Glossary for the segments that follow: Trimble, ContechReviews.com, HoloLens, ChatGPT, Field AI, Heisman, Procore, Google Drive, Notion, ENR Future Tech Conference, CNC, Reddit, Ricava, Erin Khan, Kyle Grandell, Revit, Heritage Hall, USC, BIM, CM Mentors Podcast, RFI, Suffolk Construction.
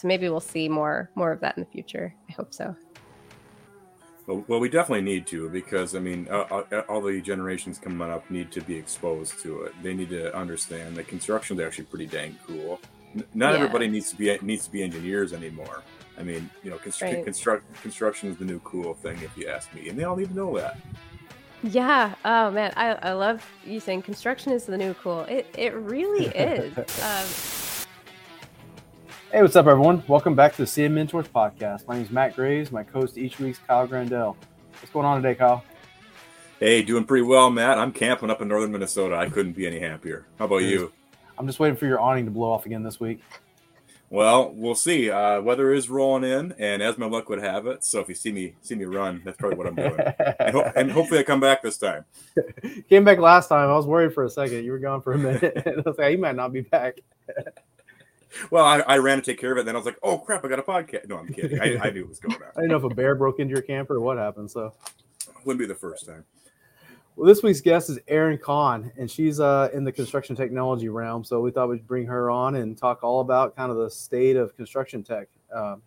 So maybe we'll see more of that in the future. I hope so. Well, we definitely need to, because, I mean, all the generations coming up need to be exposed to it. They need to understand that construction is actually pretty dang cool. Not everybody needs to be engineers anymore. I mean, you know, construction is the new cool thing, if you ask me. And they all need to know that. Yeah. Oh, man. I love you saying construction is the new cool. It really is. Hey, what's up, everyone? Welcome back to the CM Mentors Podcast. My name is Matt Graves. My co-host each week's Kyle Grandell. What's going on today, Kyle? Hey, doing pretty well, Matt. I'm camping up in northern Minnesota. I couldn't be any happier. How about you? I'm just waiting for your awning to blow off again this week. Well, we'll see. Weather is rolling in, and as my luck would have it, so if you see me run, that's probably what I'm doing. And hopefully I come back this time. Came back last time. I was worried for a second. You were gone for a minute. I was like, you might not be back. Well, I ran to take care of it. Then I was like, oh, crap, I got a podcast. No, I'm kidding. I knew what was going on. I didn't know if a bear broke into your camper or what happened. So wouldn't be the first time. Well, this week's guest is Erin Khan, and she's in the construction technology realm. So we thought we'd bring her on and talk all about kind of the state of construction tech.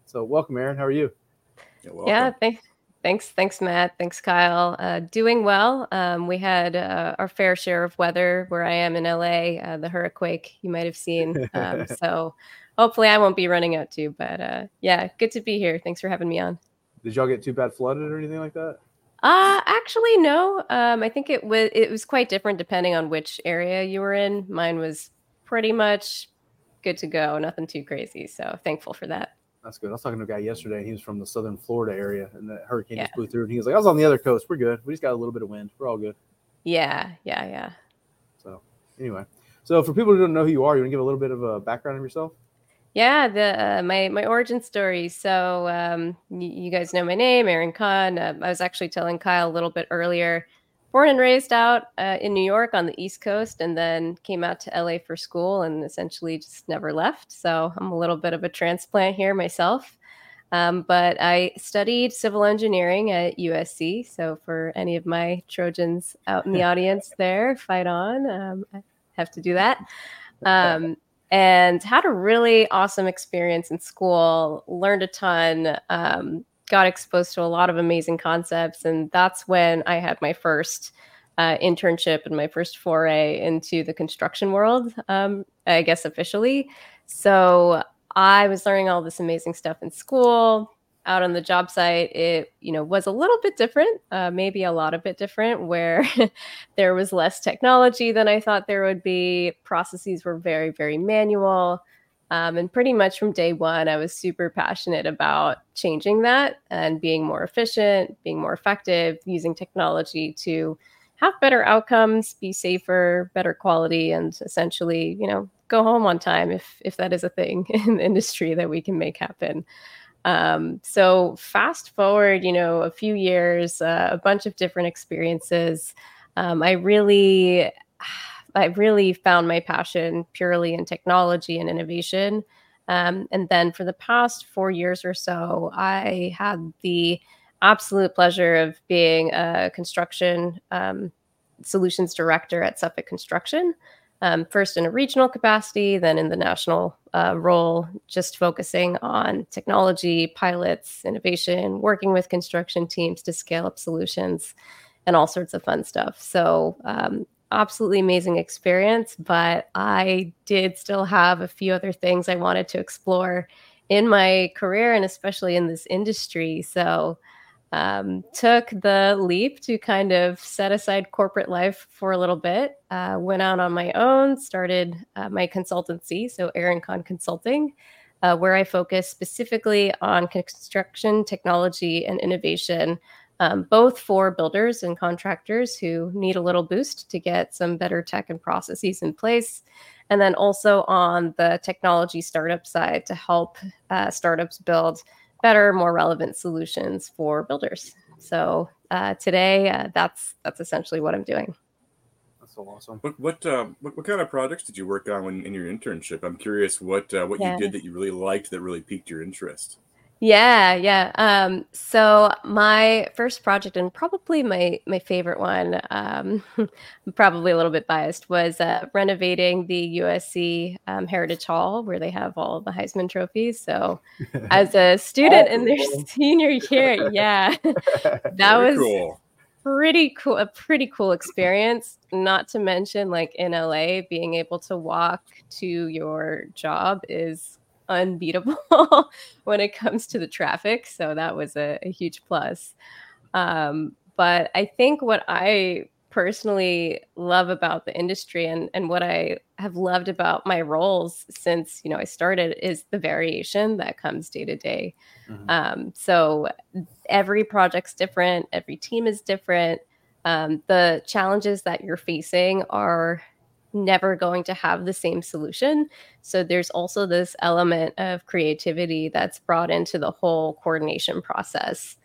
So welcome, Erin. How are you? Yeah, thanks, Matt. Thanks, Kyle. Doing well. We had our fair share of weather where I am in LA, the hurricane you might have seen. So hopefully I won't be running out too. But yeah, good to be here. Thanks for having me on. Did y'all get too bad flooded or anything like that? Actually, no. I think it was quite different depending on which area you were in. Mine was pretty much good to go. Nothing too crazy. So thankful for that. That's good. I was talking to a guy yesterday, and he was from the southern Florida area, and the hurricane just blew through. And he was like, I was on the other coast. We're good. We just got a little bit of wind. We're all good. Yeah. So anyway, so for people who don't know who you want to give a little bit of a background on yourself? Yeah, my origin story. So you guys know my name, Erin Khan. I was actually telling Kyle a little bit earlier. Born and raised out in New York on the East Coast, and then came out to LA for school and essentially just never left. So I'm a little bit of a transplant here myself. But I studied civil engineering at USC. So for any of my Trojans out in the audience there, fight on. I have to do that. And had a really awesome experience in school, learned a ton, got exposed to a lot of amazing concepts. And that's when I had my first internship and my first foray into the construction world, I guess officially. So I was learning all this amazing stuff in school. Out on the job site, it was a little bit different, maybe a lot of bit different, where there was less technology than I thought there would be. Processes were very, very manual. And pretty much from day one, I was super passionate about changing that and being more efficient, being more effective, using technology to have better outcomes, be safer, better quality, and essentially, go home on time if that is a thing in the industry that we can make happen. So fast forward, a few years, a bunch of different experiences. I really found my passion purely in technology and innovation. And then for the past 4 years or so, I had the absolute pleasure of being a construction solutions director at Suffolk Construction, first in a regional capacity, then in the national role, just focusing on technology, pilots, innovation, working with construction teams to scale up solutions and all sorts of fun stuff. So absolutely amazing experience, but I did still have a few other things I wanted to explore in my career and especially in this industry. So took the leap to kind of set aside corporate life for a little bit, went out on my own, started my consultancy, so Erin Khan Consulting, where I focus specifically on construction, technology, and innovation, both for builders and contractors who need a little boost to get some better tech and processes in place. And then also on the technology startup side to help startups build better, more relevant solutions for builders. So today, that's essentially what I'm doing. That's so awesome. What kind of projects did you work on in your internship? I'm curious what you did that you really liked that really piqued your interest. Yeah. So my first project, and probably my favorite one, probably a little bit biased, was renovating the USC Heritage Hall, where they have all the Heisman trophies. So as a student in their senior year, that was pretty cool experience. Not to mention, like, in LA, being able to walk to your job is unbeatable when it comes to the traffic. So that was a huge plus. But I think what I personally love about the industry, and what I have loved about my roles since, I started, is the variation that comes day to day. So every project's different, every team is different. The challenges that you're facing are never going to have the same solution. So there's also this element of creativity that's brought into the whole coordination process.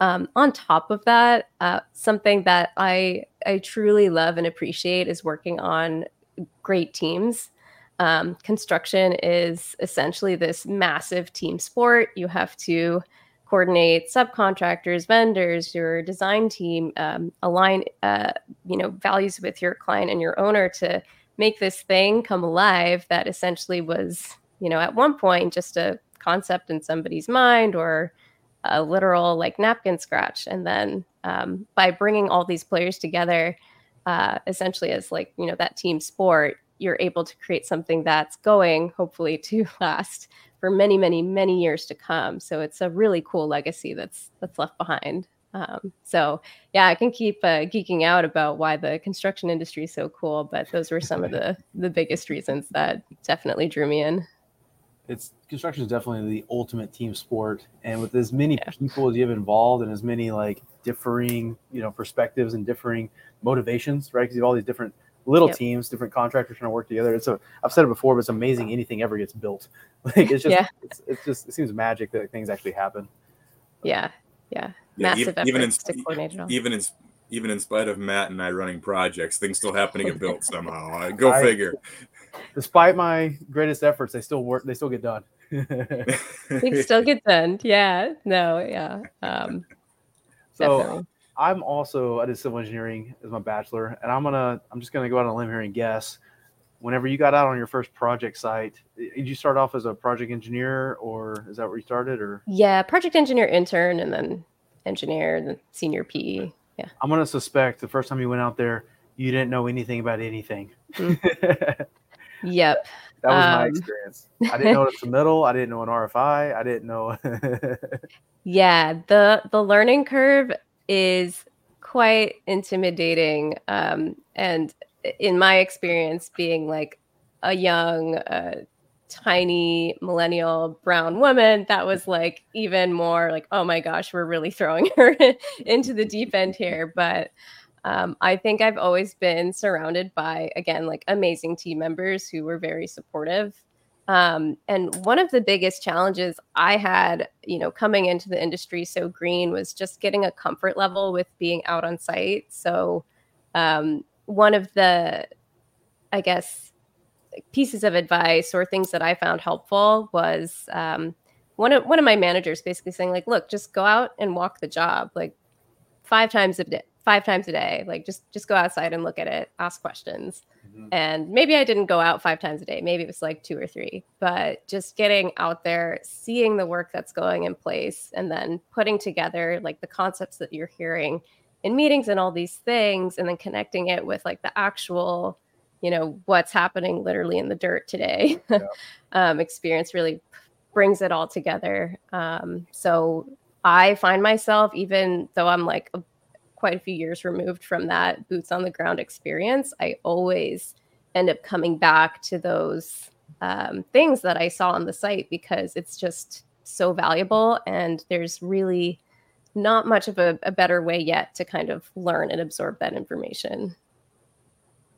On top of that, something that I truly love and appreciate is working on great teams. Construction is essentially this massive team sport. You have to coordinate subcontractors, vendors, your design team, align, values with your client and your owner to make this thing come alive that essentially was, at one point just a concept in somebody's mind or a literal napkin scratch. And then by bringing all these players together, essentially as that team sport, you're able to create something that's going hopefully to last for many, many, many years to come. So it's a really cool legacy that's left behind. I can keep geeking out about why the construction industry is so cool, but those were some of the biggest reasons that definitely drew me in. Construction is definitely the ultimate team sport. And with as many people as you have involved and as many differing, perspectives and differing motivations, right? Because you have all these different little teams, different contractors trying to work together. I've said it before, but it's amazing anything ever gets built. It seems magic that things actually happen. Massive efforts to coordinate it all. Even in spite of Matt and I running projects, things still happening at built somehow. Go figure. Despite my greatest efforts, they still get done. Things still get done. Yeah. No. Yeah. Definitely. I did civil engineering as my bachelor, and I'm just gonna go out on a limb here and guess. Whenever you got out on your first project site, did you start off as a project engineer, or is that where you started? Or project engineer intern, and then engineer, and then senior PE. Yeah, I'm gonna suspect the first time you went out there, you didn't know anything about anything. Yep, that was my experience. I didn't know what a submittal. I didn't know an RFI. I didn't know. The learning curve is quite intimidating. And in my experience, being a young, tiny millennial brown woman, that was even more oh my gosh, we're really throwing her into the deep end here. But I think I've always been surrounded by, again, amazing team members who were very supportive. And one of the biggest challenges I had, coming into the industry so green, was just getting a comfort level with being out on site. So one of the, I guess, pieces of advice or things that I found helpful was one of my managers basically saying, look, just go out and walk the job, 5 times a day, just go outside and look at it, ask questions. Mm-hmm. And maybe I didn't go out 5 times a day. Maybe it was 2 or 3, but just getting out there, seeing the work that's going in place, and then putting together the concepts that you're hearing in meetings and all these things, and then connecting it with the actual, what's happening literally in the dirt today. Yeah. Experience really brings it all together. So I find myself, even though I'm quite a few years removed from that boots on the ground experience, I always end up coming back to those things that I saw on the site, because it's just so valuable. And there's really not much of a better way yet to kind of learn and absorb that information.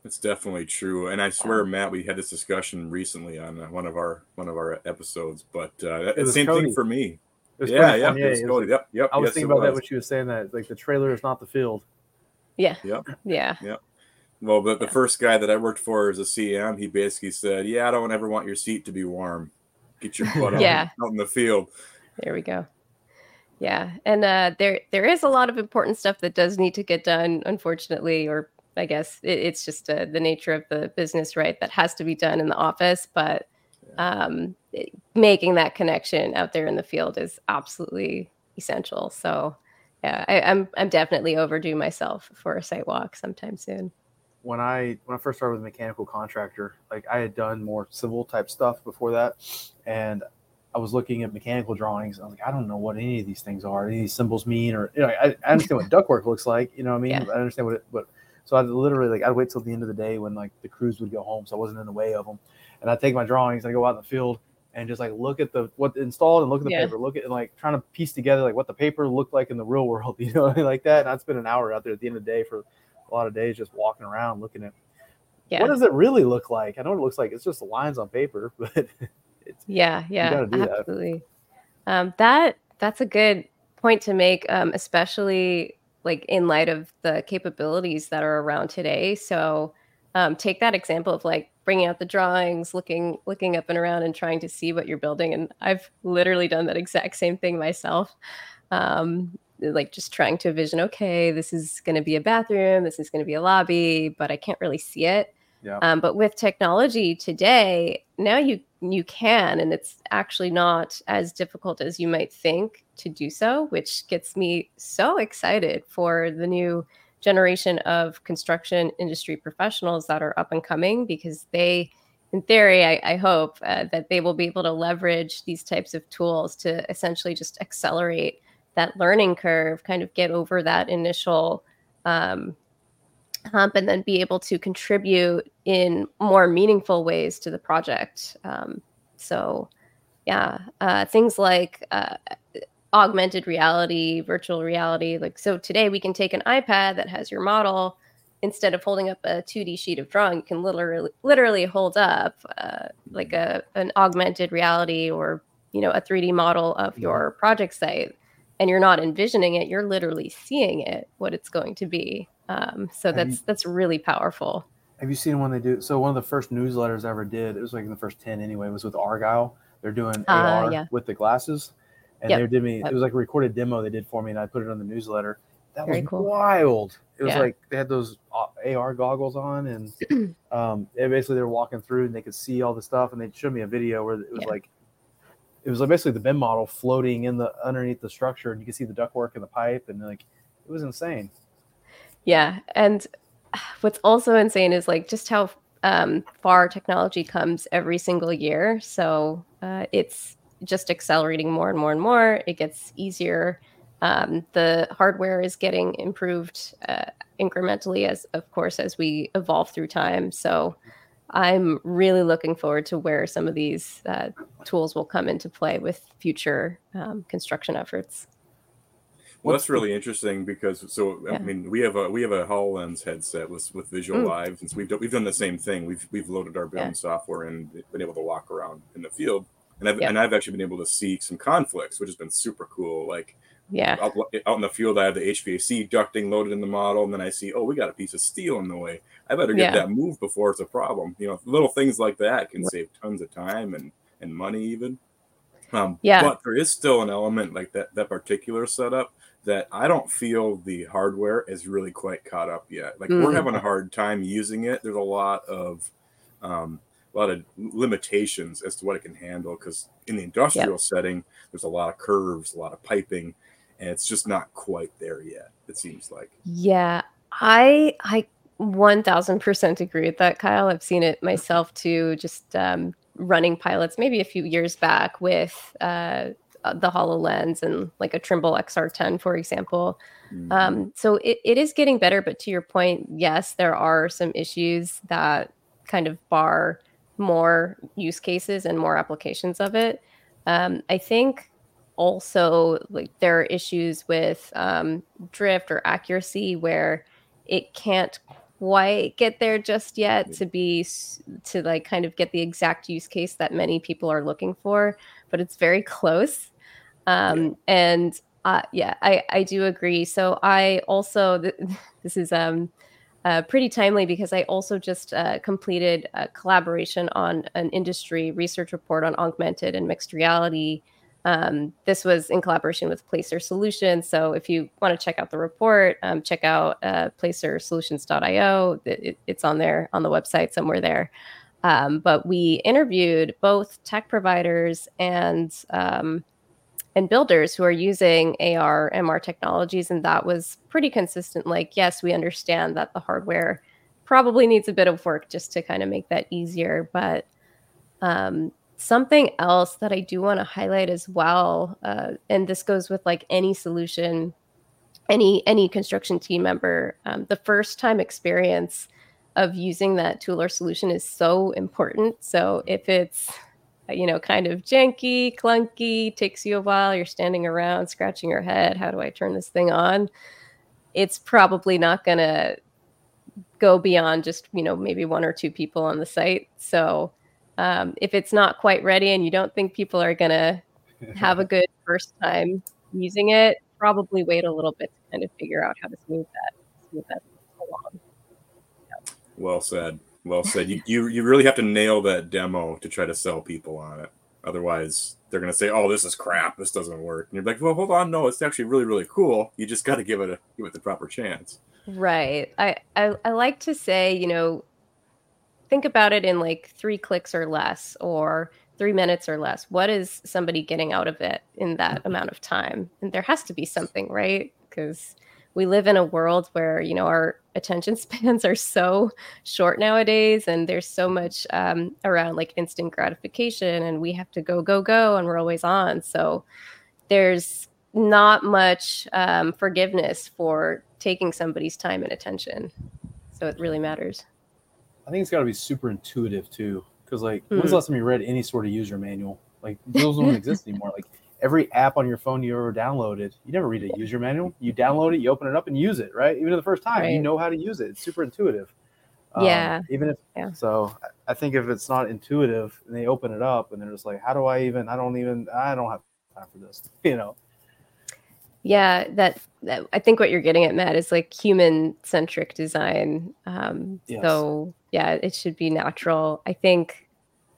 It's definitely true. And I swear, Matt, we had this discussion recently on one of our episodes, but it's the same thing for me. It was I was thinking about that when she was saying that, the trailer is not the field. Yeah. Yep. Yeah. Yep. Well, but the first guy that I worked for as a CM, he basically said, I don't ever want your seat to be warm. Get your butt out in the field. There we go. Yeah. And there is a lot of important stuff that does need to get done, unfortunately, or I guess it's just the nature of the business, right? That has to be done in the office, but making that connection out there in the field is absolutely essential. So yeah, I'm definitely overdue myself for a site walk sometime soon. When I first started with a mechanical contractor, like I had done more civil type stuff before that. And I was looking at mechanical drawings. I was like, I don't know what any of these things are, any of these symbols mean, or, you know, I understand what ductwork looks like. You know what I mean? Yeah. I understand what it, but so I literally, like, I'd wait till the end of the day when like the crews would go home. So I wasn't in the way of them. And I take my drawings, I go out in the field and just like look at what installed and look at the paper, look at and like trying to piece together like what the paper looked like in the real world, you know, like that. And I'd spend an hour out there at the end of the day for a lot of days just walking around looking at what does it really look like? I know what it looks like. It's just the lines on paper, but it's, you gotta do absolutely. That. That's a good point to make, especially like in light of the capabilities that are around today. So take that example of like bringing out the drawings, looking up and around and trying to see what you're building. And I've literally done that exact same thing myself. Like just trying to envision, okay, this is going to be a bathroom, this is going to be a lobby, but I can't really see it. Yeah. But with technology today, now you can, and it's actually not as difficult as you might think to do so, which gets me so excited for the new generation of construction industry professionals that are up and coming, because they, in theory, I hope that they will be able to leverage these types of tools to essentially just accelerate that learning curve, kind of get over that initial hump, and then be able to contribute in more meaningful ways to the project. Things like augmented reality, virtual reality. Like, so today we can take an iPad that has your model. Instead of holding up a 2D sheet of drawing, you can literally hold up like an augmented reality or, you know, a 3D model of your project site. And you're not envisioning it, you're literally seeing it, what it's going to be. So that's really powerful. Have you seen when they do? So one of the first newsletters I ever did, it was like in the first 10 anyway, was with Argyle. They're doing AR with the glasses. And they did me, it was like a recorded demo they did for me and I put it on the newsletter. That was cool. Wild. It was like they had those AR goggles on and basically they were walking through and they could see all the stuff. And they showed me a video where it was like, it was basically the BIM model floating in the underneath the structure, and you can see the ductwork and the pipe, and like it was insane. Yeah, and what's also insane is like just how far technology comes every single year. So it's just accelerating more and more and more. It gets easier. The hardware is getting improved incrementally, as we evolve through time. So I'm really looking forward to where some of these tools will come into play with future construction efforts. Well, that's really interesting because I mean we have a HoloLens headset with Visual Live, and so we've done the same thing. We've loaded our building software and been able to walk around in the field, and I've actually been able to see some conflicts, which has been super cool. Like out in the field, I have the HVAC ducting loaded in the model, and then I see, oh, we got a piece of steel in the way. I better get that moved before it's a problem. You know, little things like that can save tons of time and money even. But there is still an element like that particular setup that I don't feel the hardware is really quite caught up yet. Like we're having a hard time using it. There's a lot of limitations as to what it can handle, because in the industrial setting, there's a lot of curves, a lot of piping, and it's just not quite there yet, it seems like. Yeah, I 1000% agree with that, Kyle. I've seen it myself too, just running pilots maybe a few years back with the HoloLens and like a Trimble XR10, for example. So it is getting better, but to your point, yes, there are some issues that kind of bar more use cases and more applications of it. I think also like there are issues with drift or accuracy where it can't quite get there just yet to like kind of get the exact use case that many people are looking for, but it's very close. I do agree. So I also, this is pretty timely because I also just completed a collaboration on an industry research report on augmented and mixed reality This was in collaboration with Placer Solutions. So if you want to check out the report, check out placersolutions.io. It's on there, on the website somewhere there. But we interviewed both tech providers and builders who are using AR, MR technologies. And that was pretty consistent. Like, yes, we understand that the hardware probably needs a bit of work just to kind of make that easier. But something else that I do want to highlight as well, and this goes with like any solution, any construction team member, the first time experience of using that tool or solution is so important. So if it's, you know, kind of janky, clunky, takes you a while, you're standing around scratching your head, how do I turn this thing on? It's probably not going to go beyond just, you know, maybe one or two people on the site. So if it's not quite ready and you don't think people are going to have a good first time using it, probably wait a little bit to kind of figure out how to smooth that along. Yeah. Well said. Well said. You really have to nail that demo to try to sell people on it. Otherwise, they're going to say, oh, this is crap. This doesn't work. And you're like, well, hold on. No, it's actually really, really cool. You just got to give it the proper chance. Right. I like to say, you know, think about it in like 3 clicks or less, or 3 minutes or less. What is somebody getting out of it in that amount of time? And there has to be something, right? Because we live in a world where, you know, our attention spans are so short nowadays, and there's so much around like instant gratification, and we have to go, and we're always on. So there's not much forgiveness for taking somebody's time and attention. So it really matters. I think it's got to be super intuitive too, because like, when's the last time you read any sort of user manual? Like, those don't exist anymore. Like, every app on your phone you ever downloaded, you never read a user manual. You download it, you open it up, and use it, right? Even the first time, right. You know how to use it. It's super intuitive. So I think if it's not intuitive, and they open it up, and they're just like, how do I even? I don't have time for this, you know. Yeah, that I think what you're getting at, Matt, is like human-centric design. Yes. So yeah, it should be natural. I think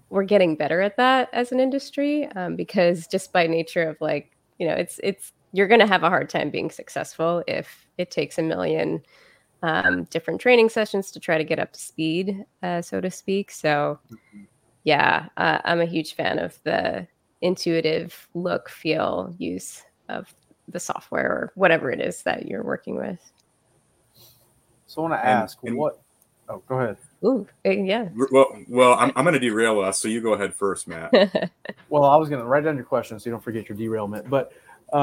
we're getting better at that as an industry, because just by nature of like, you know, it's you're going to have a hard time being successful if it takes a million different training sessions to try to get up to speed, so to speak. So yeah, I'm a huge fan of the intuitive look, feel, use of the software or whatever it is that you're working with. So I want to ask, what? Oh, go ahead. Ooh, yeah. Well, I'm going to derail us, so you go ahead first, Matt. Well, I was going to write down your question so you don't forget your derailment. But no,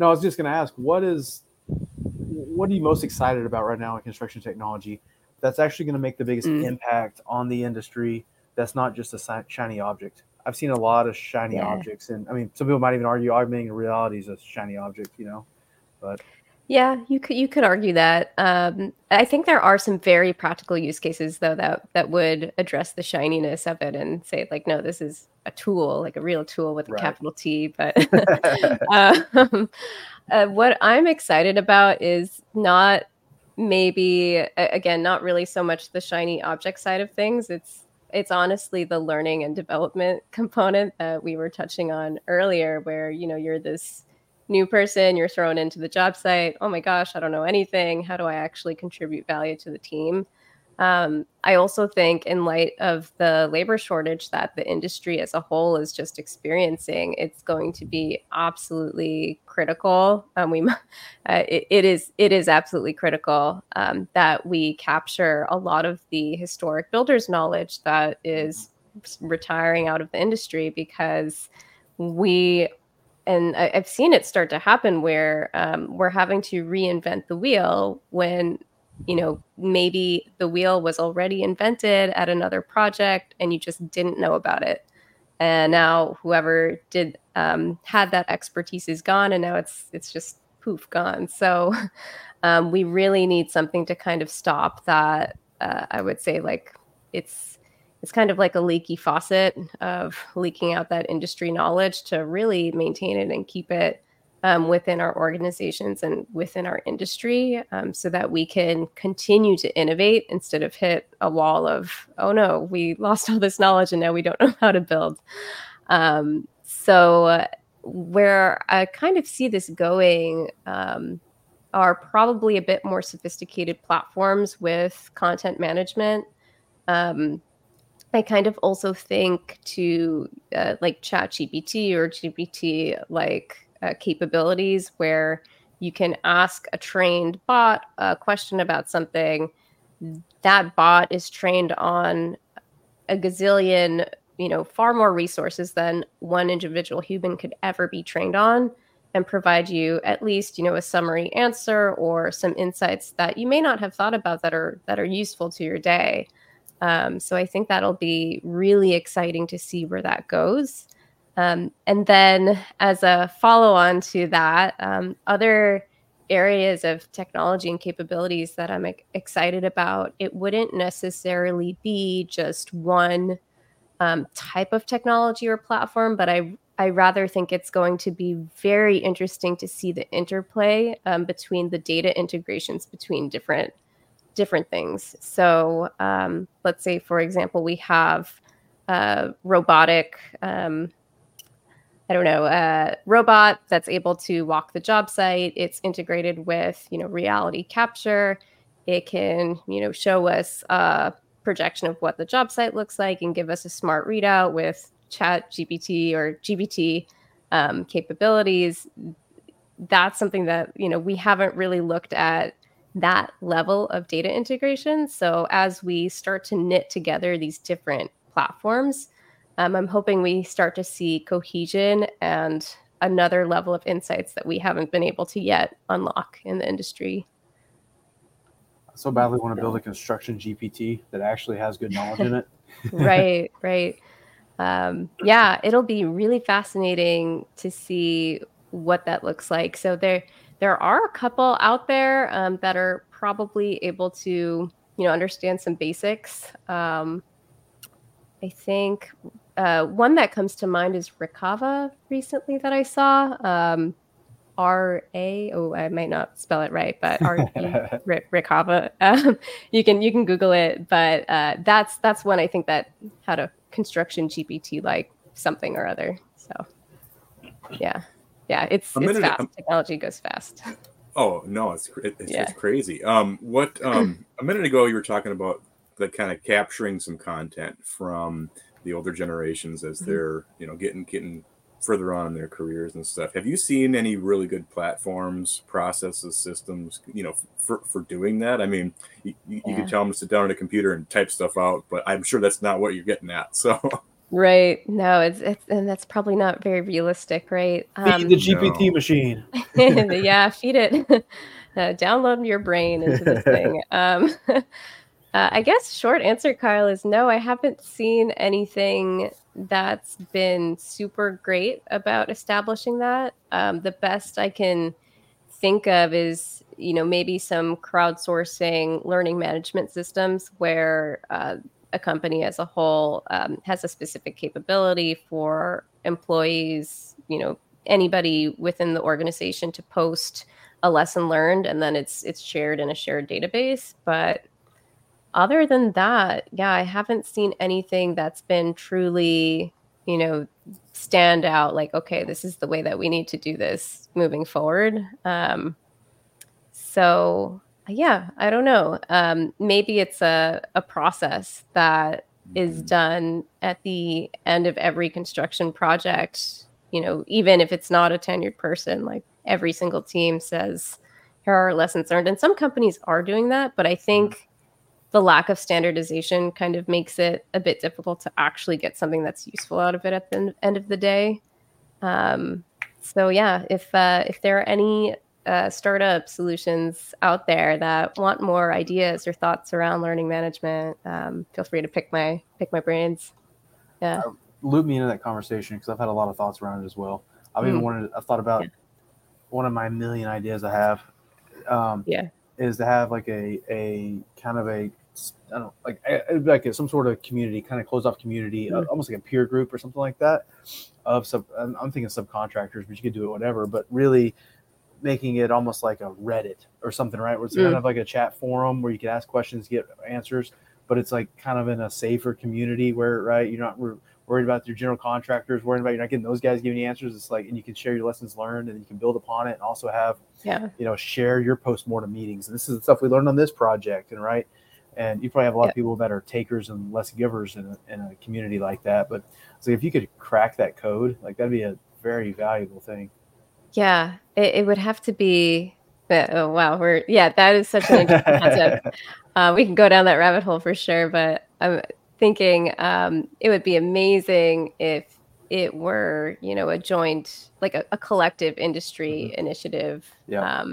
I was just going to ask, what are you most excited about right now in construction technology that's actually going to make the biggest impact on the industry? That's not just a shiny object. I've seen a lot of shiny objects, and I mean, some people might even argue augmenting reality is a shiny object, you know. But yeah, you could argue that. I think there are some very practical use cases though that would address the shininess of it and say like, no, this is a tool, like a real tool with a capital T. But what I'm excited about is not maybe again, not really so much the shiny object side of things. It's honestly the learning and development component that we were touching on earlier, where, you know, you're this new person, you're thrown into the job site. Oh my gosh, I don't know anything. How do I actually contribute value to the team? I also think in light of the labor shortage that the industry as a whole is just experiencing, it's going to be absolutely critical. It is absolutely critical that we capture a lot of the historic builders' knowledge that is retiring out of the industry, because and I've seen it start to happen where we're having to reinvent the wheel when, you know, maybe the wheel was already invented at another project and you just didn't know about it. And now whoever did had that expertise is gone, and now it's just poof, gone. So we really need something to kind of stop that. I would say like it's kind of like a leaky faucet of leaking out that industry knowledge to really maintain it and keep it within our organizations and within our industry, so that we can continue to innovate instead of hit a wall of, oh no, we lost all this knowledge and now we don't know how to build. So where I kind of see this going are probably a bit more sophisticated platforms with content management. I kind of also think to like ChatGPT or GPT-like capabilities where you can ask a trained bot a question about something. That bot is trained on a gazillion, you know, far more resources than one individual human could ever be trained on, and provide you at least, you know, a summary answer or some insights that you may not have thought about that are useful to your day. So I think that'll be really exciting to see where that goes. And then as a follow-on to that, other areas of technology and capabilities that I'm excited about, it wouldn't necessarily be just one type of technology or platform, but I rather think it's going to be very interesting to see the interplay between the data integrations between different things. So let's say, for example, we have robotic, robot that's able to walk the job site. It's integrated with, you know, reality capture. It can, you know, show us a projection of what the job site looks like and give us a smart readout with ChatGPT or GPT capabilities. That's something that, you know, we haven't really looked at that level of data integration. So as we start to knit together these different platforms, I'm hoping we start to see cohesion and another level of insights that we haven't been able to yet unlock in the industry. I so badly want to build a construction GPT that actually has good knowledge in it. Right. Yeah, it'll be really fascinating to see what that looks like. So there are a couple out there that are probably able to, you know, understand some basics. I think one that comes to mind is Ricava recently that I saw. I might not spell it right, but Ricava. You can Google it, but that's one I think that had a construction GPT like something or other. So yeah, it's fast. Technology goes fast. Oh no, it's crazy. A minute ago you were talking about the kind of capturing some content from the older generations as they're, you know, getting further on in their careers and stuff. Have you seen any really good platforms, processes, systems, you know, for doing that? I mean, you can tell them to sit down at a computer and type stuff out, but I'm sure that's not what you're getting at. So, right? No, it's and that's probably not very realistic, right? Feed the GPT machine. Yeah, feed it. Download your brain into this thing. I guess short answer, Kyle, is no, I haven't seen anything that's been super great about establishing that. The best I can think of is, you know, maybe some crowdsourcing learning management systems where a company as a whole has a specific capability for employees, you know, anybody within the organization to post a lesson learned, and then it's shared in a shared database. But other than that, yeah, I haven't seen anything that's been truly, you know, stand out like, okay, this is the way that we need to do this moving forward. So, yeah, I don't know. Maybe it's a process that is done at the end of every construction project, you know, even if it's not a tenured person, like every single team says, here are lessons learned. And some companies are doing that, but I think the lack of standardization kind of makes it a bit difficult to actually get something that's useful out of it at the end of the day. So yeah, if there are any startup solutions out there that want more ideas or thoughts around learning management, feel free to pick my brains. Yeah, loop me into that conversation because I've had a lot of thoughts around it as well. I've thought about one of my million ideas I have. Is to have like a kind of a some sort of community, kind of closed off community, almost like a peer group or something like that. I'm thinking subcontractors, but you could do it whatever. But really, making it almost like a Reddit or something, right? Where it's kind of like a chat forum where you can ask questions, get answers, but it's like kind of in a safer community where, right? You're not worried about your general contractors, worried about you're not getting those guys giving you answers. It's like, and you can share your lessons learned and you can build upon it and also have, share your postmortem meetings. And this is the stuff we learned on this project. And right. And you probably have a lot of people that are takers and less givers in a community like that. But so if you could crack that code, like that'd be a very valuable thing. Yeah, it would have to be. But, oh, wow. That is such an interesting concept. We can go down that rabbit hole for sure. But I'm thinking it would be amazing if it were, a joint, like a collective industry initiative. Yeah.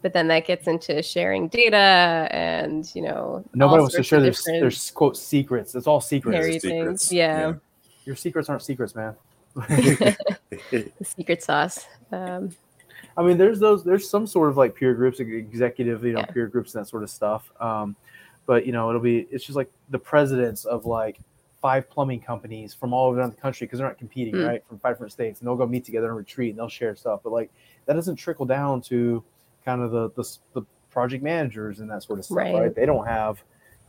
But then that gets into sharing data and, nobody wants to share their quote secrets. It's all secrets. Things. Yeah. Your secrets aren't secrets, man. The secret sauce. I mean, there's some sort of like peer groups, executive, peer groups and that sort of stuff. But it's just like the presidents of like 5 plumbing companies from all around the country because they're not competing, right? From 5 different states, and they'll go meet together and retreat and they'll share stuff. But like that doesn't trickle down to kind of the project managers and that sort of stuff, right? They don't have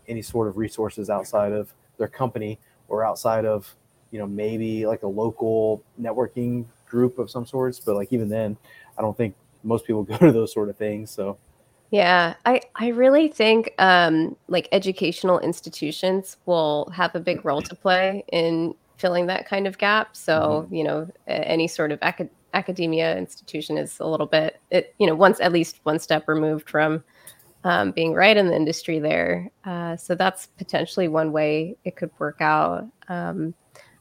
any sort of resources outside of their company or outside of maybe like a local networking group of some sorts. But like even then, I don't think most people go to those sort of things. So, yeah, I really think like educational institutions will have a big role to play in filling that kind of gap. So, any sort of academia institution is a little bit, at least one step removed from being right in the industry there. So that's potentially one way it could work out.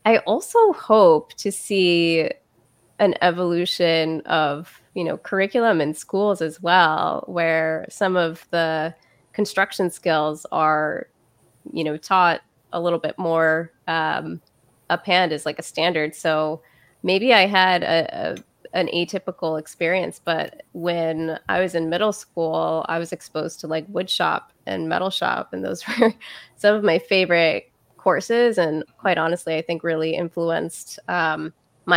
I also hope to see an evolution of, curriculum in schools as well, where some of the construction skills are, taught a little bit more uphand as like a standard. So maybe I had an atypical experience, but when I was in middle school, I was exposed to like wood shop and metal shop. And those were some of my favorite courses. And quite honestly, I think really influenced my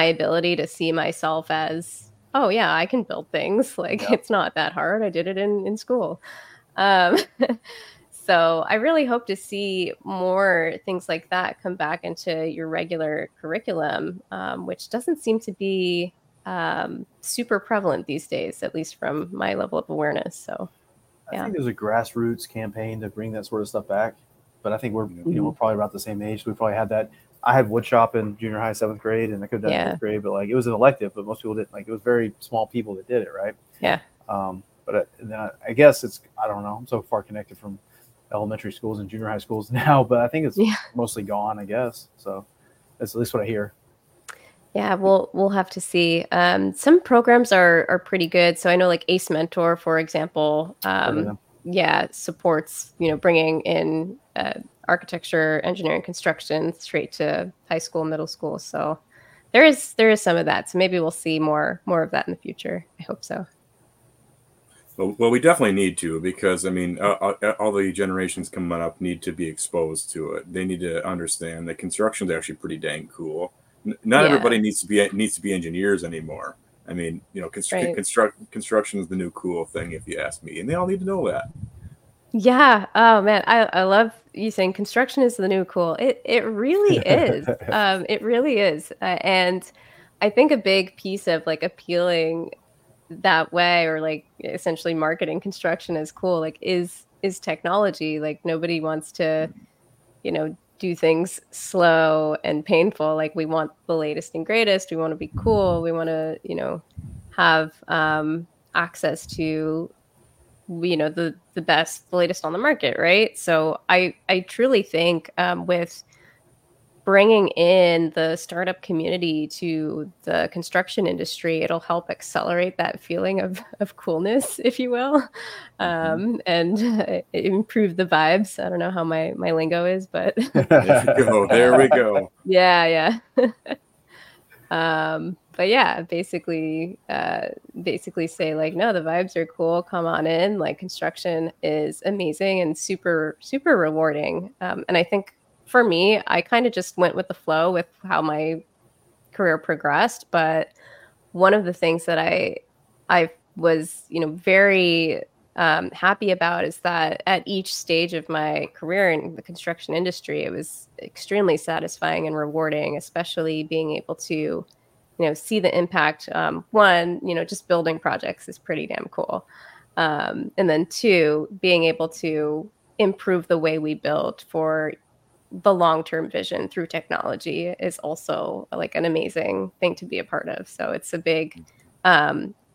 ability to see myself as, oh yeah, I can build things. Like it's not that hard. I did it in school. So I really hope to see more things like that come back into your regular curriculum, which doesn't seem to be super prevalent these days, at least from my level of awareness. So I think there's a grassroots campaign to bring that sort of stuff back. But I think we're probably about the same age. So we probably had that. I had woodshop in junior high, 7th grade, and I could have done 8th grade, but like it was an elective, but most people didn't. Like it was very small people that did it, right? Yeah. But I guess I don't know. I'm so far connected from elementary schools and junior high schools now, but I think it's mostly gone, I guess. So that's at least what I hear. Yeah, we'll have to see. Some programs are pretty good. So I know like Ace Mentor, for example, supports, bringing in architecture, engineering, construction straight to high school, middle school. So there is some of that. So maybe we'll see more of that in the future. I hope so. Well, we definitely need to, because I mean, all the generations coming up need to be exposed to it. They need to understand that construction is actually pretty dang cool. Not everybody needs to be engineers anymore. I mean, construction is the new cool thing, if you ask me, and they all need to know that. Yeah. Oh man, I love you saying construction is the new cool. It really is. It really is. And I think a big piece of like appealing that way, or like essentially marketing construction as cool, like is technology. Like nobody wants to, do things slow and painful. Like we want the latest and greatest. We want to be cool. We want to, have access to, the best, the latest on the market, right? So I truly think with bringing in the startup community to the construction industry, it'll help accelerate that feeling of coolness, if you will, and improve the vibes. I don't know how my lingo is, but there we go. Yeah. But yeah, basically say like, no, the vibes are cool. Come on in. Like construction is amazing and super, super rewarding. And I think for me, I kind of just went with the flow with how my career progressed. But one of the things that I was, very happy about is that at each stage of my career in the construction industry, it was extremely satisfying and rewarding, especially being able to, you know, see the impact. One, you know, just building projects is pretty damn cool. And then two, being able to improve the way we build for the long-term vision through technology is also like an amazing thing to be a part of. So it's a big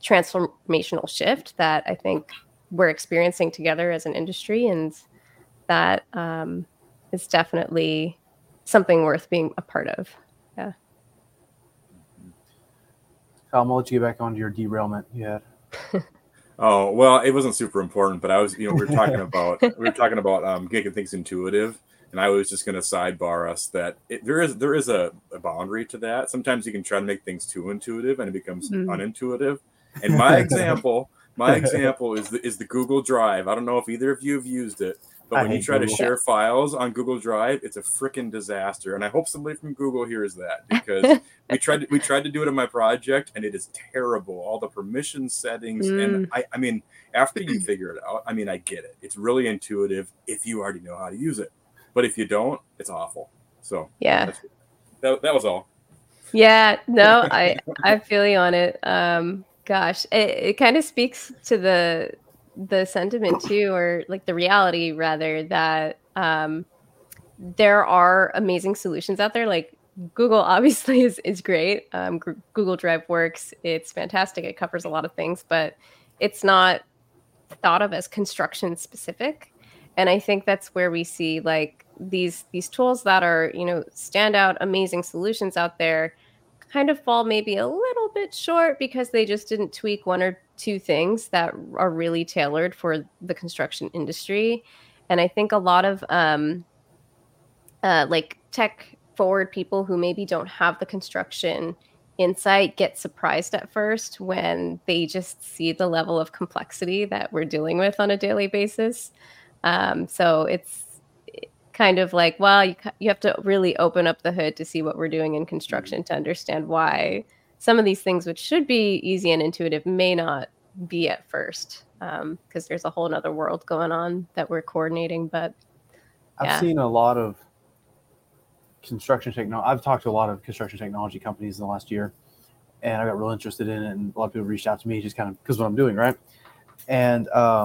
transformational shift that I think we're experiencing together as an industry. And that is definitely something worth being a part of. Yeah. Kyle, I'm going to let you get back onto your derailment you had. Oh, well, it wasn't super important, but I was, you know, we were talking about making things intuitive. And I was just going to sidebar us that there is a boundary to that. Sometimes you can try to make things too intuitive and it becomes unintuitive. And my example is the Google Drive. I don't know if either of you have used it, but when you try to share files on Google Drive, it's a freaking disaster. And I hope somebody from Google hears that, because we tried to do it in my project and it is terrible. All the permission settings. And I mean, after you figure it out, I mean, I get it. It's really intuitive if you already know how to use it. But if you don't, it's awful. So yeah, that was all. Yeah, no, I feel you on it. Gosh, it kind of speaks to the sentiment too, or like the reality rather, that there are amazing solutions out there. Like Google obviously is great. Google Drive works. It's fantastic. It covers a lot of things, but it's not thought of as construction specific. And I think that's where we see like these tools that are, you know, standout, amazing solutions out there kind of fall maybe a little bit short because they just didn't tweak one or two things that are really tailored for the construction industry. And I think a lot of like tech forward people who maybe don't have the construction insight get surprised at first when they just see the level of complexity that we're dealing with on a daily basis. So it's kind of like, well, you have to really open up the hood to see what we're doing in construction to understand why some of these things, which should be easy and intuitive, may not be at first, because there's a whole other world going on that we're coordinating. But yeah. I've seen a lot of construction technology. I've talked to a lot of construction technology companies in the last year, and I got real interested in it. And a lot of people reached out to me just kind of because of what I'm doing, right? And a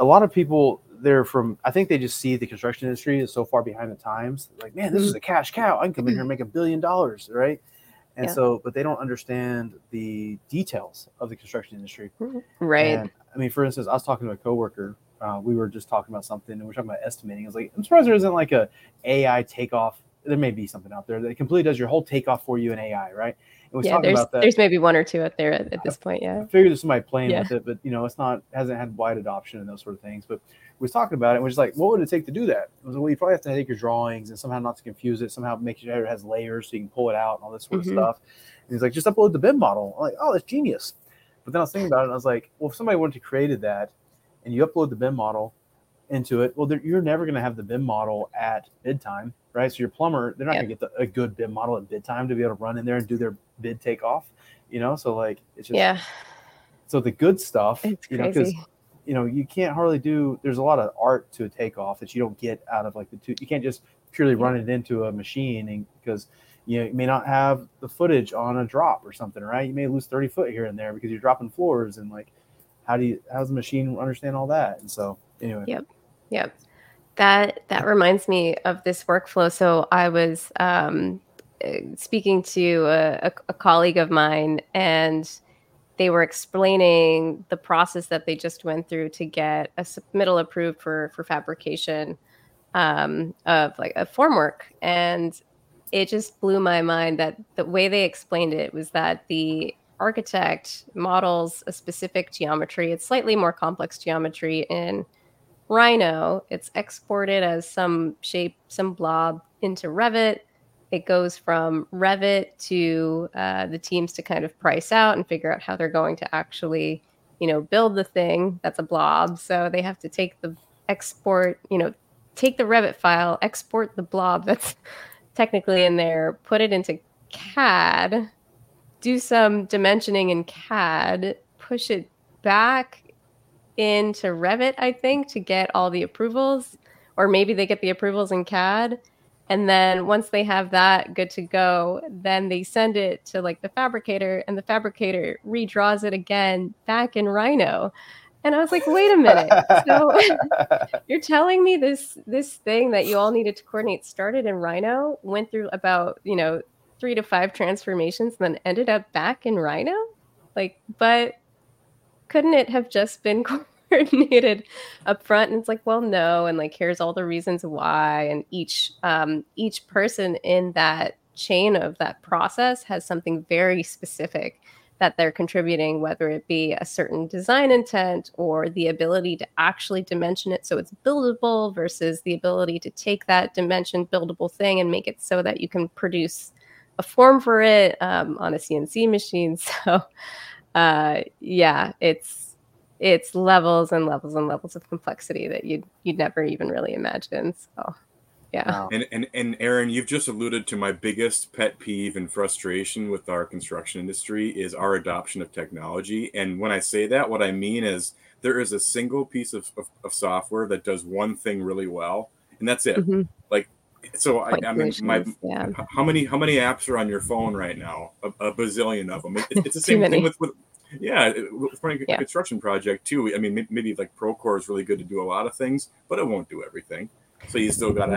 lot of people. They're from, I think they just see the construction industry is so far behind the times. Like, man, this is a cash cow. I can come in here and make $1 billion, right? And so, but they don't understand the details of the construction industry. Right. And, I mean, for instance, I was talking to a coworker. We were just talking about something, and we're talking about estimating. I was like, I'm surprised there isn't like a AI takeoff. There may be something out there that completely does your whole takeoff for you in AI, right? And there's about that. There's maybe one or two out there at this point. Yeah, I figured there's somebody playing with it, but you know, hasn't had wide adoption and those sort of things. But we was talking about it, and we're just like, what would it take to do that? It was like, well, you probably have to take your drawings and somehow not to confuse it, somehow make sure it has layers so you can pull it out and all this sort of stuff. And he's like, just upload the BIM model. I'm like, oh, that's genius. But then I was thinking about it, and I was like, well, if somebody wanted to create that, and you upload the BIM model into it, well, you're never going to have the BIM model at bid time, right? So your plumber, they're not going to get a good BIM model at bid time to be able to run in there and do their bid takeoff, you know? So like, it's just, so the good stuff, it's you crazy. Know, because, you know, you can't hardly do, there's a lot of art to a takeoff that you don't get out of like the two, you can't just purely run it into a machine, and because you know, you may not have the footage on a drop or something, right? You may lose 30 foot here and there because you're dropping floors, and like, how's the machine understand all that? And so anyway. Yep. That reminds me of this workflow. So I was speaking to a colleague of mine, and they were explaining the process that they just went through to get a submittal approved for fabrication of like a formwork. And it just blew my mind that the way they explained it was that the architect models a specific geometry. It's slightly more complex geometry in Rhino. It's exported as some shape, some blob into Revit. It goes from Revit to the teams to kind of price out and figure out how they're going to actually, you know, build the thing that's a blob. So they have to take the Revit file, export the blob that's technically in there, put it into CAD, do some dimensioning in CAD, push it back into Revit, I think, to get all the approvals, or maybe they get the approvals in CAD. And then once they have that good to go, then they send it to like the fabricator, and the fabricator redraws it again back in Rhino. And I was like, wait a minute. So you're telling me this thing that you all needed to coordinate started in Rhino, went through about, 3 to 5 transformations, and then ended up back in Rhino? Like, but couldn't it have just been coordinated up front? And it's like, well, no. And like, here's all the reasons why. And each person in that chain of that process has something very specific that they're contributing, whether it be a certain design intent or the ability to actually dimension it so it's buildable versus the ability to take that dimension buildable thing and make it so that you can produce a form for it on a CNC machine. So it's levels and levels and levels of complexity that you'd never even really imagine. So yeah. Wow. And Erin, you've just alluded to my biggest pet peeve and frustration with our construction industry is our adoption of technology. And when I say that, what I mean is there is a single piece of software that does one thing really well, and that's it. Mm-hmm. Like, so I mean, how many apps are on your phone right now? A bazillion of them. It's the same thing with running a construction project too. I mean, maybe like Procore is really good to do a lot of things, but it won't do everything. So you still gotta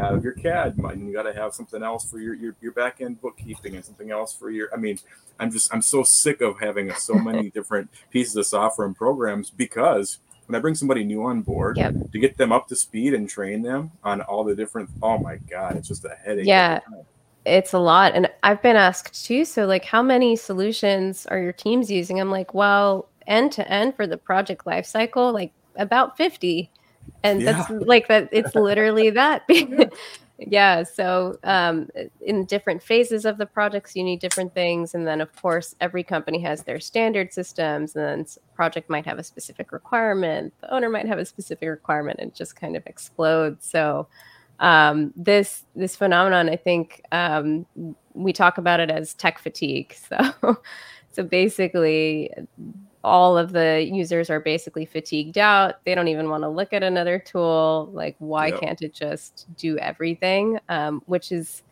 have your CAD, and you gotta have something else for your back end bookkeeping, and something else for your. I mean, I'm so sick of having so many different pieces of software and programs, because when I bring somebody new on board to get them up to speed and train them on all the different, oh my God, it's just a headache. Yeah, it's a lot, and I've been asked too. So like, how many solutions are your teams using? I'm like, well, end to end for the project lifecycle, like about 50. And that's like that. It's literally that. Yeah. So in different phases of the projects, you need different things. And then, of course, every company has their standard systems. And then project might have a specific requirement. The owner might have a specific requirement, and it just kind of explodes. So this phenomenon, I think we talk about it as tech fatigue. So basically, all of the users are basically fatigued out. They don't even want to look at another tool. Like, why can't it just do everything? Which is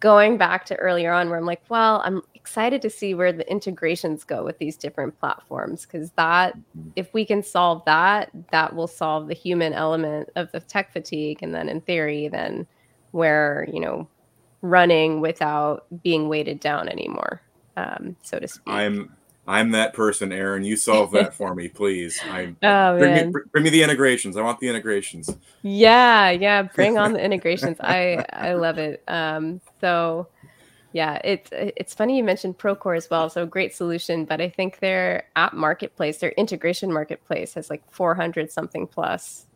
going back to earlier on where I'm like, well, I'm excited to see where the integrations go with these different platforms. Because if we can solve that, that will solve the human element of the tech fatigue. And then in theory, then we're, running without being weighted down anymore, so to speak. I'm that person, Erin. You solve that for me, please. Bring me the integrations. I want the integrations. Yeah. Bring on the integrations. I love it. So, yeah, it's funny you mentioned Procore as well. So great solution, but I think their app marketplace, their integration marketplace, has like 400 something plus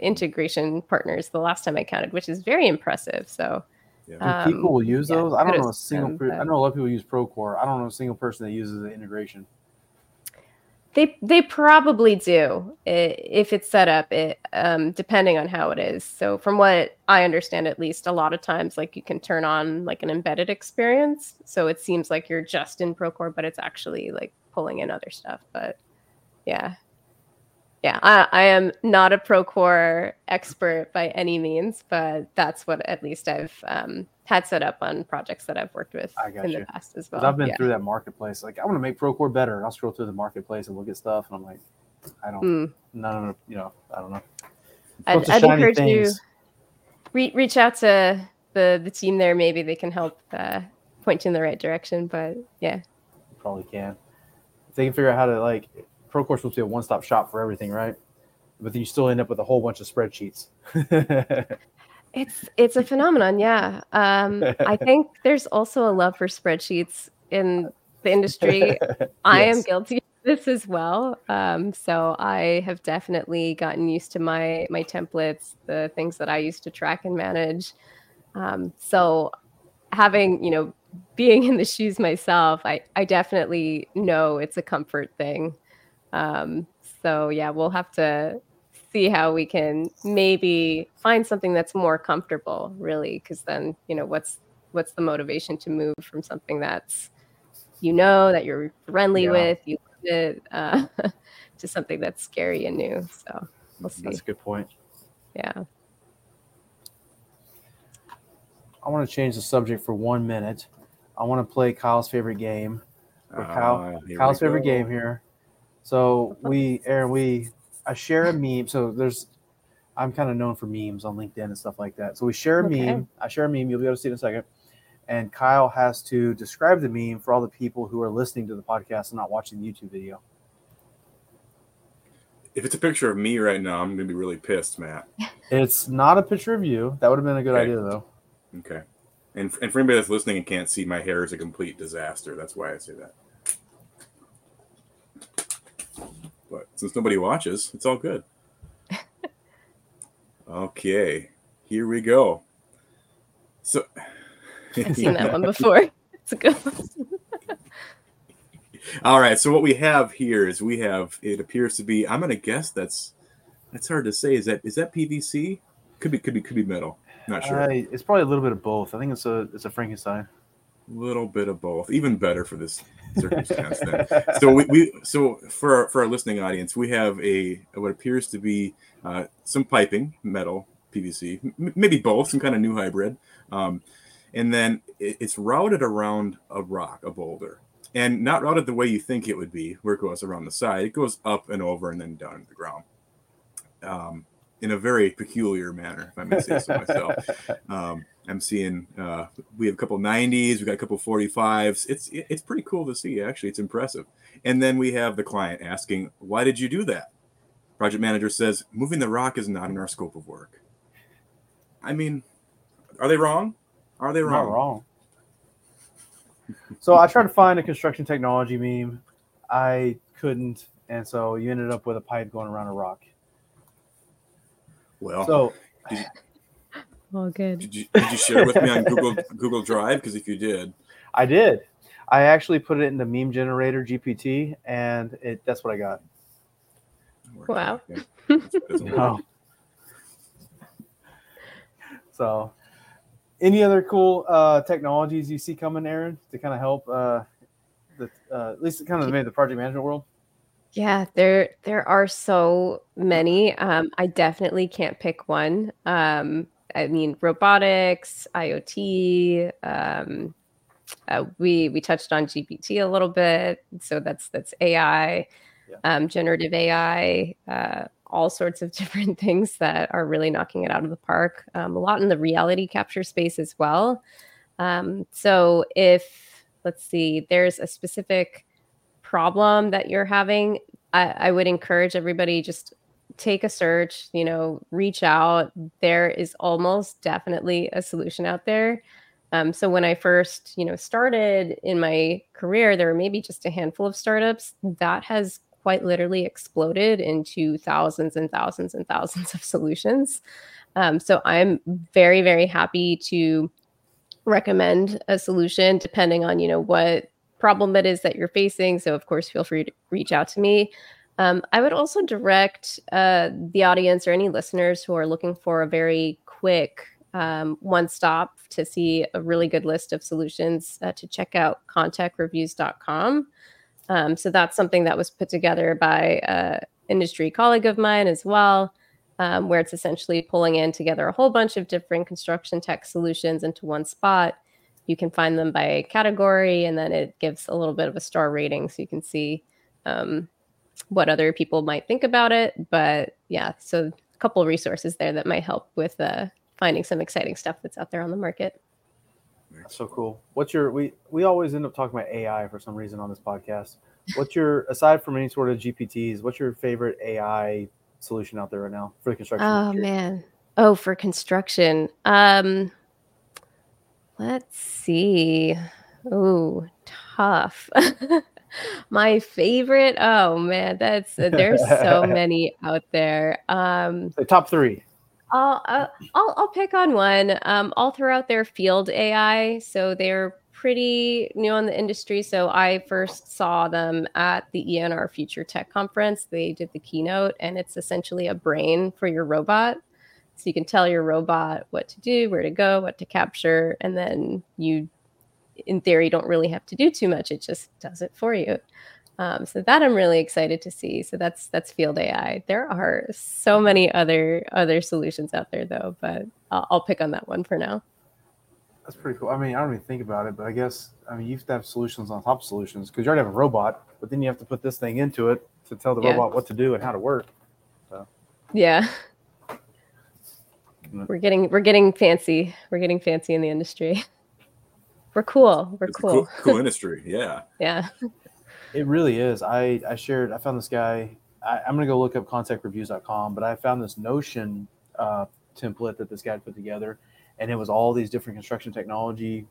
integration partners the last time I counted, which is very impressive. So. Yeah. People will use those. I don't know a single person. I know a lot of people use Procore. I don't know a single person that uses the integration. They probably do if it's set up, depending on how it is. So from what I understand, at least a lot of times, like, you can turn on like an embedded experience. So it seems like you're just in Procore, but it's actually like pulling in other stuff. But yeah. Yeah, I am not a Procore expert by any means, but that's what at least I've had set up on projects that I've worked with the past as well. I've been through that marketplace. Like, I want to make Procore better. And I'll scroll through the marketplace and look at stuff, and I'm like, I don't know. I'd encourage you reach out to the team there. Maybe they can help point you in the right direction. But yeah, you probably can. If they can figure out how to like. Procore is supposed to be a one-stop shop for everything, right? But then you still end up with a whole bunch of spreadsheets. It's a phenomenon, yeah. I think there's also a love for spreadsheets in the industry. I am guilty of this as well. So I have definitely gotten used to my templates, the things that I used to track and manage. So having, being in the shoes myself, I definitely know it's a comfort thing. So yeah, we'll have to see how we can maybe find something that's more comfortable, really, because then, what's the motivation to move from something that's, that you're friendly with, you to something that's scary and new. So we'll see. That's a good point. Yeah. I want to change the subject for 1 minute. I want to play Kyle's favorite game. Kyle's favorite game here. So I share a meme. So I'm kind of known for memes on LinkedIn and stuff like that. So we share a meme. I share a meme. You'll be able to see it in a second. And Kyle has to describe the meme for all the people who are listening to the podcast and not watching the YouTube video. If it's a picture of me right now, I'm going to be really pissed, Matt. It's not a picture of you. That would have been a good idea, though. Okay. And for anybody that's listening and can't see, my hair is a complete disaster. That's why I say that. But since nobody watches, it's all good. Okay. Here we go. So I've seen that one before. It's a good one. All right. So what we have here is it appears to be, I'm going to guess that's hard to say. Is that PVC? Could be metal. Not sure. It's probably a little bit of both. I think it's a Frankenstein. A little bit of both. Even better for this circumstance. Then. So for our listening audience, we have what appears to be some piping, metal, PVC, maybe both, some kind of new hybrid, and then it's routed around a rock, a boulder, and not routed the way you think it would be, where it goes around the side. It goes up and over and then down to the ground. In a very peculiar manner, if I may say so myself. I'm seeing we have a couple 90s, we got a couple 45s. It's pretty cool to see, actually. It's impressive. And then we have the client asking, "Why did you do that?" Project manager says, "Moving the rock is not in our scope of work." I mean, are they wrong? Are they wrong? Not wrong. So I tried to find a construction technology meme. I couldn't, and so you ended up with a pipe going around a rock. Well, good. Did you share with me on Google Drive? Because if you did, I did. I actually put it in the meme generator GPT, and that's what I got. Wow. No. So, any other cool technologies you see coming, Erin, to kind of help at least kind of maybe the project management world? Yeah, there are so many. I definitely can't pick one. I mean, robotics, IoT. We touched on GPT a little bit, so that's AI, generative AI, all sorts of different things that are really knocking it out of the park. A lot in the reality capture space as well. So if let's see, there's a specific problem that you're having, I would encourage everybody just take a search, reach out. There is almost definitely a solution out there. So when I first, started in my career, there were maybe just a handful of startups. That has quite literally exploded into thousands and thousands and thousands of solutions. So I'm very, very happy to recommend a solution depending on, what problem it is that you're facing. So of course, feel free to reach out to me. I would also direct the audience or any listeners who are looking for a very quick one stop to see a really good list of solutions to check out ContechReviews.com. So that's something that was put together by an industry colleague of mine as well, where it's essentially pulling in together a whole bunch of different construction tech solutions into one spot. You can find them by category, and then it gives a little bit of a star rating so you can see what other people might think about it. But yeah, so a couple of resources there that might help with finding some exciting stuff that's out there on the market. That's so cool. We always end up talking about AI for some reason on this podcast. What's your, aside from any sort of GPTs, what's your favorite AI solution out there right now for the construction industry? Man. Oh, for construction. Let's see. Oh, tough. My favorite. Oh man, there's so many out there. The top three. I'll pick on one. All throughout their Field AI, so they're pretty new in the industry. So I first saw them at the ENR Future Tech Conference. They did the keynote, and it's essentially a brain for your robot. So you can tell your robot what to do, where to go, what to capture, and then you, in theory, don't really have to do too much. It just does it for you. So that I'm really excited to see. So that's Field AI. There are so many other solutions out there though, but I'll pick on that one for now. That's pretty cool. I mean, I don't even think about it, but I guess, I mean, you have to have solutions on top of solutions because you already have a robot, but then you have to put this thing into it to tell the robot what to do and how to work. So. Yeah. We're getting fancy. We're getting fancy in the industry. We're cool. It's cool. Cool industry. Yeah. Yeah. It really is. I found this guy. I'm going to go look up ContechReviews.com, but I found this Notion template that this guy put together, and it was all these different construction technology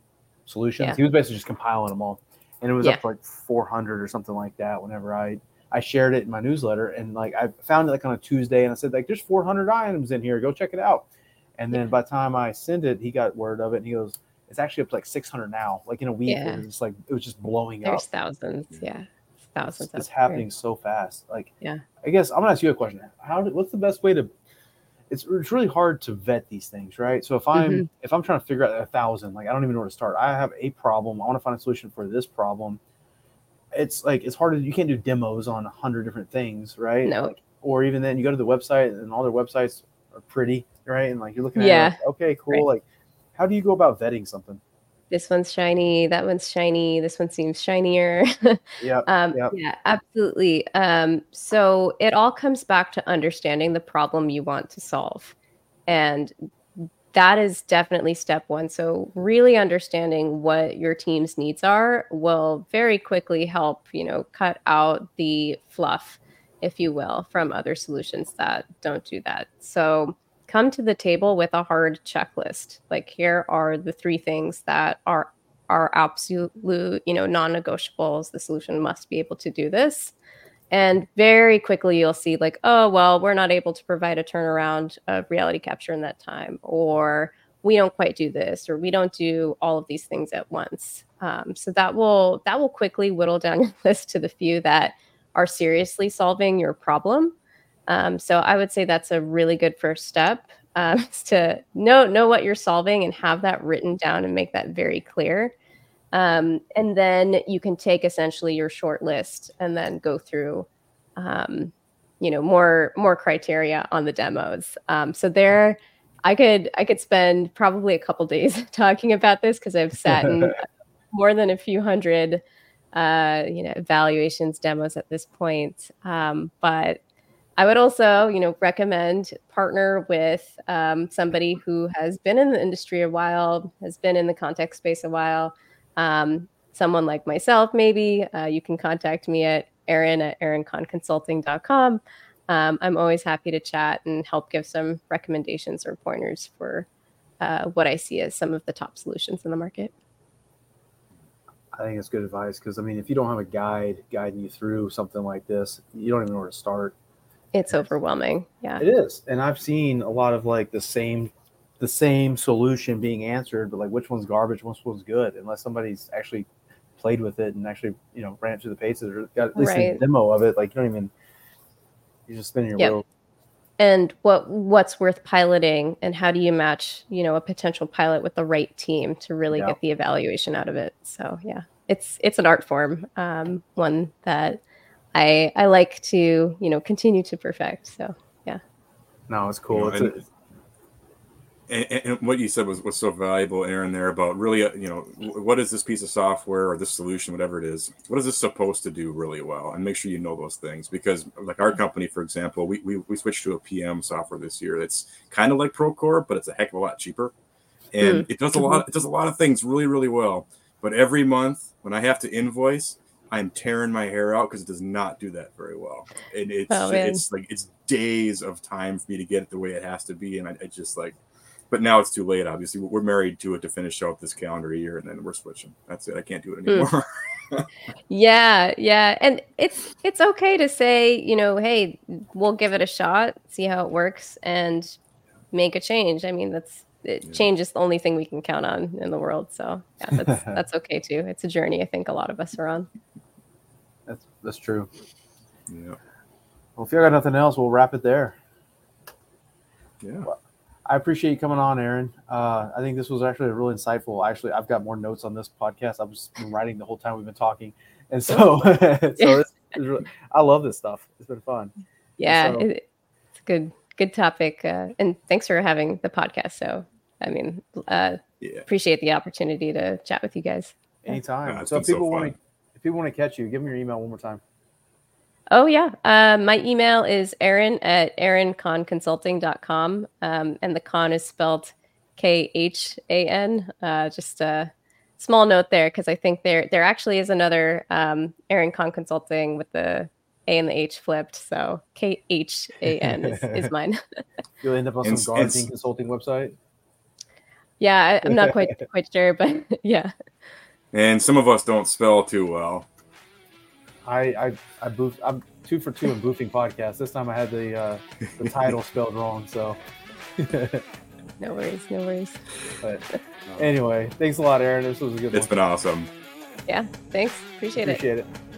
solutions. Yeah. He was basically just compiling them all, and it was up to like 400 or something like that whenever I shared it in my newsletter. And like I found it like on a Tuesday, and I said, like, there's 400 items in here. Go check it out. And then by the time I sent it, he got word of it, and he goes, it's actually up to like 600 now. Like in a week, it was just blowing up. There's thousands, thousands. It's happening so fast. Like, I guess I'm gonna ask you a question. What's the best way to? It's really hard to vet these things, right? So if I'm trying to figure out 1,000, like I don't even know where to start. I have a problem. I want to find a solution for this problem. It's like it's hard. You can't do demos on 100 different things, right? No. Like, or even then, you go to the website, and all their websites are pretty, right? And like you're looking at it, like, okay, cool, right. Like. How do you go about vetting something? This one's shiny. That one's shiny. This one seems shinier. Yeah, absolutely. So it all comes back to understanding the problem you want to solve. And that is definitely step one. So really understanding what your team's needs are will very quickly help, cut out the fluff, if you will, from other solutions that don't do that. So come to the table with a hard checklist. Like, here are the 3 things that are absolute, non-negotiables. The solution must be able to do this. And very quickly you'll see like, oh, well, we're not able to provide a turnaround of reality capture in that time, or we don't quite do this, or we don't do all of these things at once. So that will quickly whittle down your list to the few that are seriously solving your problem. So I would say that's a really good first step, is to know what you're solving and have that written down and make that very clear. And then you can take essentially your short list and then go through, more criteria on the demos. So there, I could spend probably a couple days talking about this because I've sat in more than a few hundred, evaluations, demos at this point. But I would also, recommend partner with somebody who has been in the industry a while, has been in the contact space a while. Someone like myself, maybe. You can contact me at Erin@ErinKhanConsulting.com. I'm always happy to chat and help give some recommendations or pointers for what I see as some of the top solutions in the market. I think it's good advice because, if you don't have a guide guiding you through something like this, you don't even know where to start. It's overwhelming. Yeah, it is. And I've seen a lot of like the same solution being answered, but like which one's garbage, which one's good, unless somebody's actually played with it and actually, ran it through the paces or got at least a demo of it. Like you just spin your wheel. And what's worth piloting, and how do you match, a potential pilot with the right team to really get the evaluation out of it? So it's an art form, one that I like to, continue to perfect. So, no, it's cool. And what you said was so valuable, Erin, there about really, what is this piece of software or this solution, whatever it is, what is this supposed to do really well? And make sure you know those things, because like our company, for example, we switched to a PM software this year. That's kind of like Procore, but it's a heck of a lot cheaper. And it does a lot of things really, really well. But every month when I have to invoice, I'm tearing my hair out because it does not do that very well. And it's days of time for me to get it the way it has to be. And I just but now it's too late. Obviously we're married to it to finish out this calendar year, and then we're switching. That's it. I can't do it anymore. Yeah. And it's okay to say, hey, we'll give it a shot, see how it works, and make a change. Change is the only thing we can count on in the world. So that's okay too. It's a journey I think a lot of us are on. That's true. Yeah. Well, if you got nothing else, we'll wrap it there. Yeah. Well, I appreciate you coming on, Erin. I think this was actually really insightful. Actually, I've got more notes on this podcast. I've just been writing the whole time we've been talking. And so, so I love this stuff. It's been fun. Yeah, so, it's a good topic. And thanks for having the podcast. So, I mean, appreciate the opportunity to chat with you guys. Anytime. Yeah, so if people want to catch you, give them your email one more time. Oh, yeah. My email is erin@erinconconsulting.com. And the con is spelled KHAN. Just a small note there, because I think there actually is another Erin Khan Consulting with the A and the H flipped. So KHAN is mine. You'll end up on some gardening consulting website? Yeah, I'm not quite sure, but yeah. And some of us don't spell too well. I boofed. I'm 2 for 2 in boofing podcasts. This time I had the title spelled wrong. So no worries. But anyway, thanks a lot, Erin. This was a good one. It's been awesome. Yeah, thanks. Appreciate it.